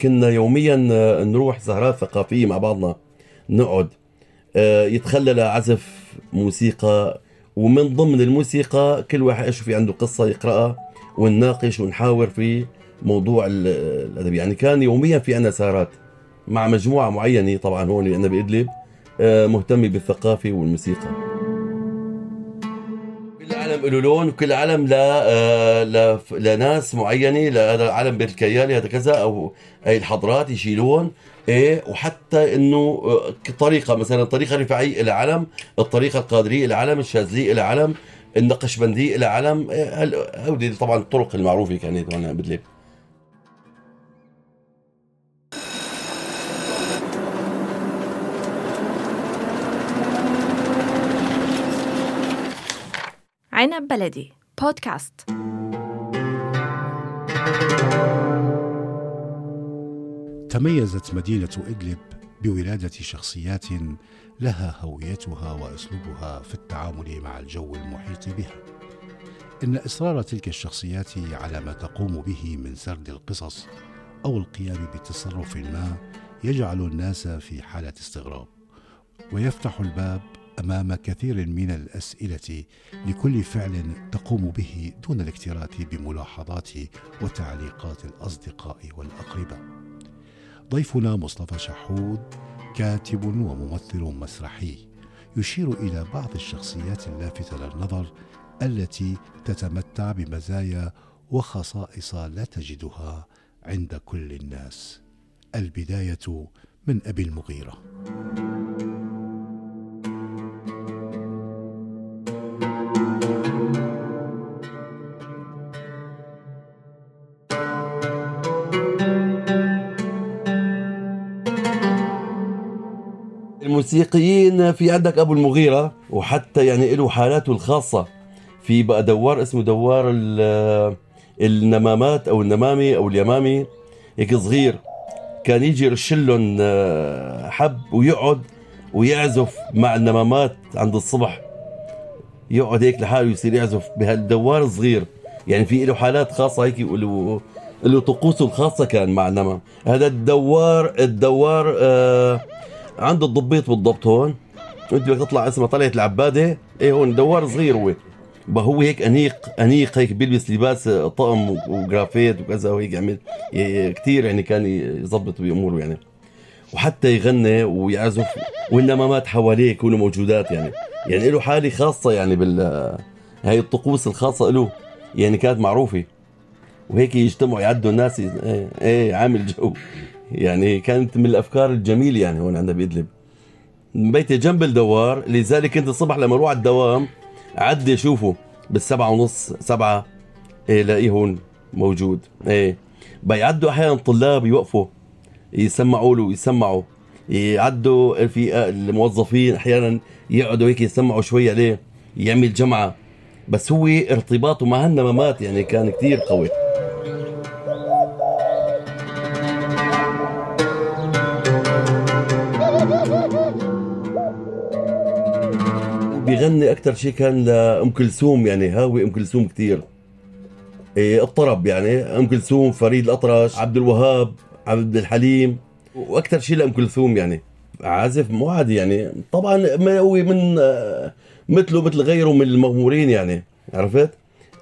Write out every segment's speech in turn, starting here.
كنا يوميا نروح سهرات ثقافية مع بعضنا، نقعد يتخلل عزف موسيقى، ومن ضمن الموسيقى كل واحد ايش في عنده قصة يقرأها ونناقش ونحاور في موضوع الأدب. يعني كان يوميا في عنا سهرات مع مجموعة معينة طبعا هون لأننا بإدلب مهتمة بالثقافة والموسيقى. كل عالم له لون، وكل عالم لناس معينة، هذا العالم بالكيالي هذا كذا، أو أي الحضارات يشيلون إيه. وحتى إنه طريقة، مثلا الطريقة الرفاعية إلى علم، الطريقة القادرية إلى علم، الشاذلية إلى علم، النقشبندية إلى علم، هودي طبعا الطرق المعروفة كانت هون بإدلب. عنب بلدي بودكاست. تميزت مدينة إدلب بولادة شخصيات لها هويتها وأسلوبها في التعامل مع الجو المحيط بها. إن إصرار تلك الشخصيات على ما تقوم به من سرد القصص أو القيام بتصرف ما يجعل الناس في حالة استغراب، ويفتح الباب أمام كثير من الأسئلة لكل فعل تقوم به دون الاكتراث بملاحظات وتعليقات الأصدقاء والأقرباء. ضيفنا مصطفى شحود كاتب وممثل مسرحي يشير إلى بعض الشخصيات اللافتة للنظر التي تتمتع بمزايا وخصائص لا تجدها عند كل الناس. البداية من أبي المغيرة. الموسيقيين في عندك أبو المغيرة، وحتى يعني له حالاته الخاصة في بقى دوار اسمه دوار النمامات أو النمامي أو اليمامي، هيك صغير كان يجي يرشلن حب ويقعد ويعزف مع النمامات عند الصبح، يقعد هيك لحاله يصير يعزف بهالدوار صغير. يعني في له حالات خاصة هيك، له طقوسه الخاصة كان مع النمام. هذا الدوار عند الضبيط بالضبط هون، انت بدك تطلع اسمها طلعت العباده، ايه هون دوار صغير. هو هيك انيق هيك، بيلبس لباس طقم وجرافيت وكذا، وهيك يعمل كثير يعني كان يظبط باموره يعني، وحتى يغني ويعزف والنمامات حواليه يكونوا موجودات. يعني له حاله خاصه يعني هاي الطقوس الخاصه له يعني كانت معروفه، وهيك يجتمعوا يعدوا الناس ايه عامل جو. يعني كانت من الافكار الجميله يعني هون عندنا بإدلب. بيتي جنب الدوار، لذلك كنت الصبح لما اروح على الدوام عدي اشوفه بالسبعة ونص سبعة الاقيه هون موجود. ايه بيعدوا احيانا طلاب يوقفوا يسمعوا له، يسمعوا يعدوا في الموظفين احيانا يقعدوا هيك يسمعوا شويه عليه يعمل جمعه. بس هو ارتباطه مع النمامات يعني كان كتير قوي. بيغني أكتر شيء كان لأم كلثوم، يعني هاوي أم كلثوم كتير، الطرب يعني أم كلثوم، فريد الأطرش، عبد الوهاب، عبد الحليم، وأكتر شيء لأم كلثوم. يعني عازف مو عادي يعني، طبعا ما هو من مثله مثل غيره من المغمورين يعني، عرفت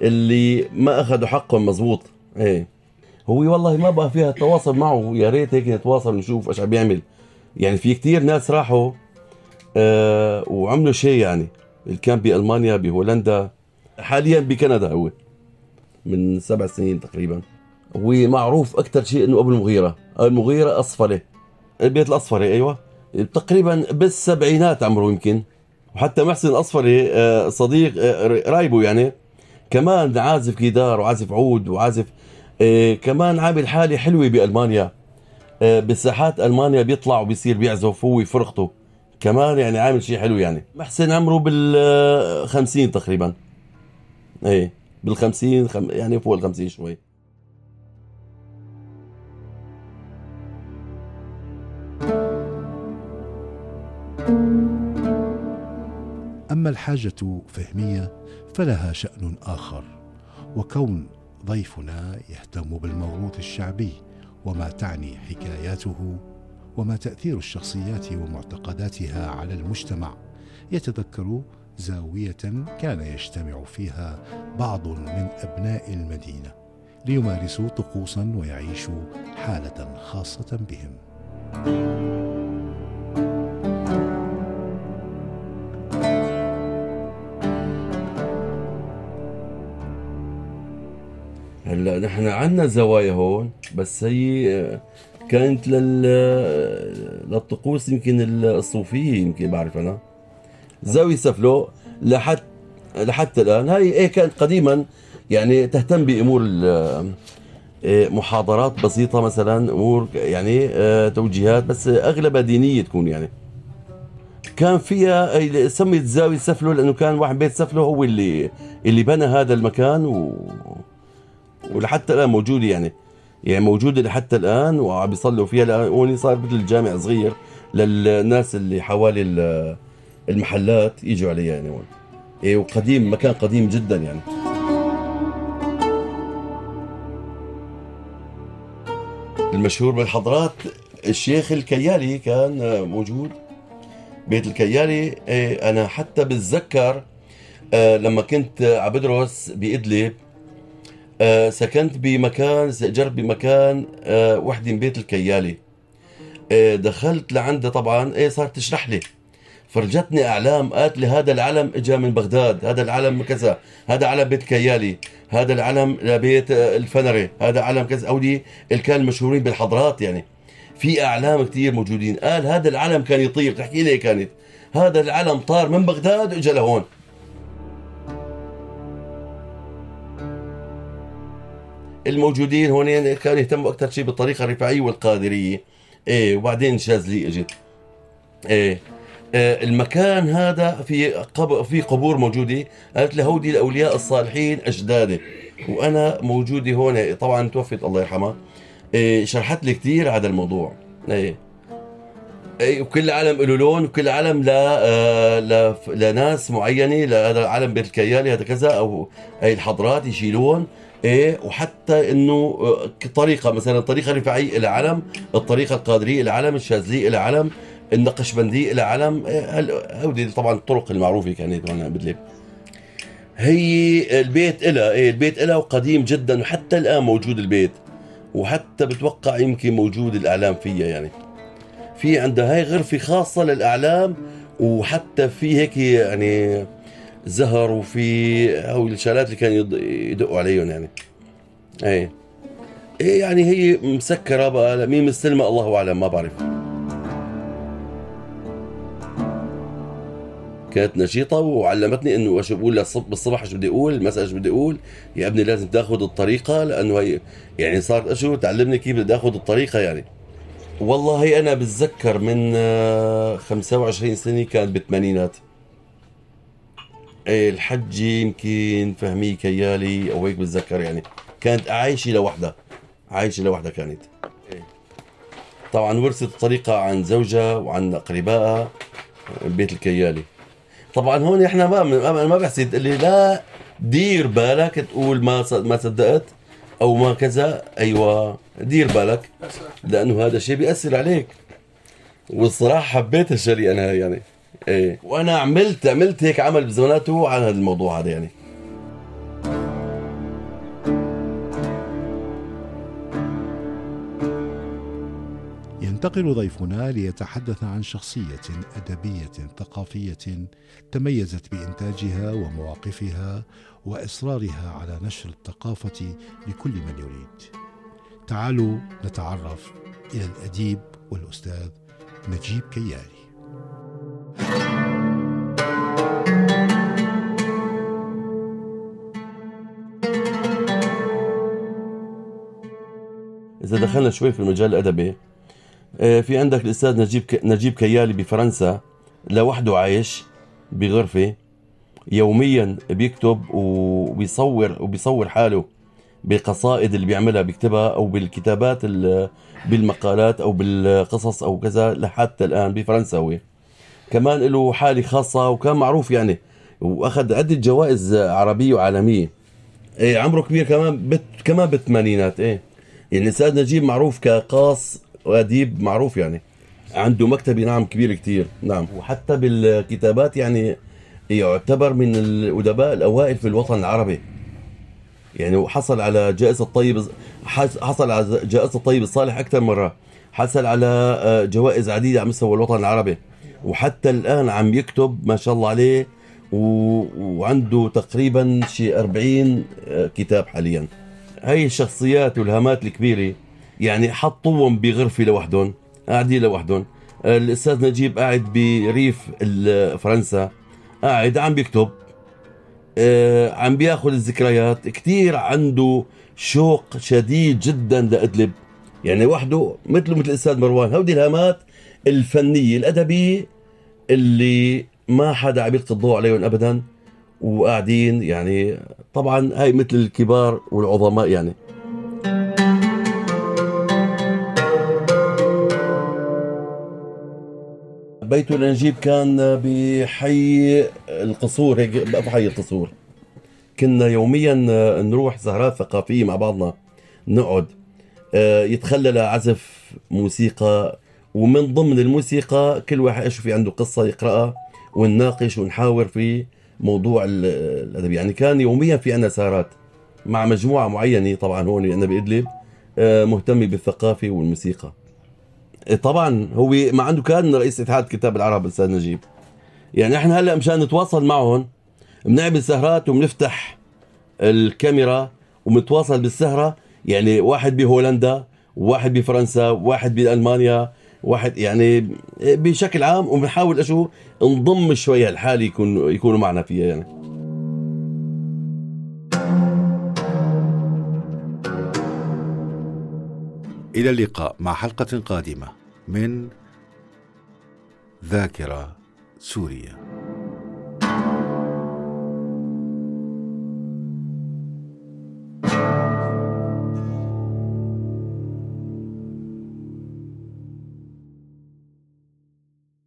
اللي ما أخذوا حقهم مزبوط. إيه هو والله ما بقى فيها التواصل معه، يا ريت هيك نتواصل نشوف إيش عم بيعمل. يعني في كتير ناس راحوا وعملوا شيء يعني، كان بألمانيا، بهولندا، حاليا بكندا. هو من 7 سنين تقريبا. ومعروف أكتر شيء إنه أبو المغيرة، أصفلة، البيت الأصفرة، أيوة تقريبا بال70 عمره يمكن. وحتى محسن الأصفرة صديق قرايبه يعني، كمان عازف جيتار وعازف عود وعازف كمان عامل حالة حلوة بألمانيا، بالساحات ألمانيا بيطلع وبيصير بيعزف هو فرقته كمان، يعني عامل شيء حلو يعني. محسن عمره بال50 تقريبا، ايه بال50 يعني فوق ال50 شوي. أما الحاجة فهمية فلها شأن آخر، وكون ضيفنا يهتم بالموروث الشعبي وما تعني حكاياته وما تأثير الشخصيات ومعتقداتها على المجتمع، يتذكر زاوية كان يجتمع فيها بعض من أبناء المدينة ليمارسوا طقوسا ويعيشوا حالة خاصة بهم. هلا نحن عندنا زوايا هون، بس هي كانت للطقوس يمكن الصوفيه، يمكن بعرف انا زاوية سفلو لحتى الان. هاي كانت قديما يعني تهتم بامور محاضرات بسيطه، مثلا امور يعني توجيهات، بس اغلبها دينيه تكون. يعني كان فيها سميت زاوية سفلو لانه كان واحد بيت سفلو هو اللي بنى هذا المكان، ولحتى الان موجوده، يعني موجوده لحتى الان وعم بيصلوا فيها. هون صار مثل جامع صغير للناس اللي حوالي المحلات يجوا عليه يعني هون. وقديم، مكان قديم جدا يعني. المشهور بالحضرات الشيخ الكياري كان موجود، بيت الكياري. انا حتى بتذكر لما كنت عم بدرس بإدلب سكنت بمكان، استأجرت بمكان وحدي من بيت الكيالي. دخلت لعنده طبعا، صارت تشرح لي، فرجتني اعلام، قالت لي هذا العلم اجى من بغداد، هذا العلم كذا، هذا علم بيت كيالي، هذا العلم لبيت الفنري، هذا علم كذا. اولي اللي كان مشهورين بالحضرات يعني في اعلام كثير موجودين. قال هذا العلم كان يطير، تحكي لي كانت هذا العلم طار من بغداد واجى لهون. الموجودين هونين كانوا يهتموا أكثر شيء بالطريقة الرفاعية والقادرية، وبعدين شاذلي اجت. المكان هذا في قبور موجودة، قالت لي هودي الأولياء الصالحين أجدادي، وأنا موجودة هون. طبعا توفت الله يرحمها. شرحت لي كثير هذا الموضوع. وكل علم له لون، وكل علم لناس معينة، لهذا العلم بيت الكيالي هذا كذا، أو أي الحضرات يشيلون. وحتى انه طريقه، مثلا الطريقه الرفاعيه الى علم، الطريقه القادريه الى علم، الشاذلي الى علم، النقشبندي الى علم. هودي طبعا الطرق المعروفه كانت هنا بدلب. هي البيت إلها، البيت إلها وقديم جدا، وحتى الان موجود البيت، وحتى بتوقع يمكن موجود الاعلام فيها. يعني في عندها هاي غرفه خاصه للاعلام، وحتى في هيك يعني زهر وفي او الشالات اللي كانوا يدقوا عليهم يعني. يعني هي مسكره بقى، مين مستلمه الله اعلم، ما بعرف. كانت نشيطه وعلمتني انه ايش بقول بالصبح، ايش بدي اقول المساء، ايش بدي اقول يا ابني لازم تاخذ الطريقه، لانه هي يعني صارت اشهر تعلمني كيف بدي اخذ الطريقه يعني. والله انا بتذكر من 25 سنه، كانت بالثمانينات، الحج يمكن فهمي كيالي او هيك بتذكر يعني. كانت عايشه لوحدها كانت. طبعا ورثت الطريقه عن زوجها وعن اقربائها بيت الكيالي. طبعا هون احنا ما بحسد، تقول لي لا دير بالك، تقول ما صدقت او ما كذا. ايوه دير بالك، لانه هذا الشيء بيأثر عليك. والصراحه حبيت الشريعه انا يعني. وانا عملت هيك عمل بزماناته على هذا الموضوع هذا يعني. ينتقل ضيفنا ليتحدث عن شخصية أدبية ثقافية تميزت بإنتاجها ومواقفها وإصرارها على نشر الثقافة لكل من يريد. تعالوا نتعرف إلى الأديب والأستاذ نجيب كياري. إذا دخلنا شوي في المجال الأدبي، في عندك الأستاذ نجيب كيالي بفرنسا، لوحده عايش بغرفة، يوميا بيكتب وبيصور حاله بقصائد اللي بيعملها بيكتبها، أو بالكتابات بالمقالات أو بالقصص أو كذا، لحتى الآن بفرنسا. هو كمان له حالة خاصة وكان معروف يعني، وأخذ عدة جوائز عربية وعالمية. عمره كبير كمان بالثمانينات. يعني الأستاذ نجيب معروف كقاص وأديب معروف، يعني عنده مكتبة نعم كبير كتير نعم، وحتى بالكتابات يعني يعتبر من الأدباء الأوائل في الوطن العربي يعني، وحصل على جائزة الطيب، حصل على جائزة الطيب الصالح أكثر مرة، حصل على جوائز عديدة على مستوى الوطن العربي، وحتى الآن عم يكتب ما شاء الله عليه، وعنده تقريبا شي 40 كتاب حاليا. هاي الشخصيات والهامات الكبيرة يعني حطوهم بغرفة لوحدهم قاعدين لوحدهم. الأستاذ نجيب قاعد بريف فرنسا قاعد عم بيكتب، عم بياخذ الذكريات كتير، عنده شوق شديد جدا لإدلب يعني وحده، مثل الأستاذ مروان. هودي الهامات الفنية الأدبية اللي ما حدا عم يلقي الضوء عليهم أبدا، وقاعدين يعني طبعا هاي مثل الكبار والعظماء يعني. بيت نجيب كان بحي القصور، هيك بحي القصور كنا يوميا نروح سهرات ثقافية مع بعضنا، نقعد يتخلل عزف موسيقى، ومن ضمن الموسيقى كل واحد ايش في عنده قصة يقرأها، ونناقش ونحاور في موضوع الأدب يعني. كان يوميا في عنا سهرات مع مجموعة معينة طبعا هون لأننا بإدلب مهتمة بالثقافة والموسيقى. طبعا هو ما عنده كان رئيس اتحاد كتاب العرب الأستاذ نجيب، يعني احنا هلا مشان نتواصل معهم بنعمل سهرات وبنفتح الكاميرا وبنتواصل بالسهرة، يعني واحد بهولندا وواحد بفرنسا وواحد بألمانيا واحد يعني بشكل عام، وبنحاول اشو نضم شويه الحالي يكونوا معنا فيها يعني. الى اللقاء مع حلقه قادمه من ذاكره سوريا.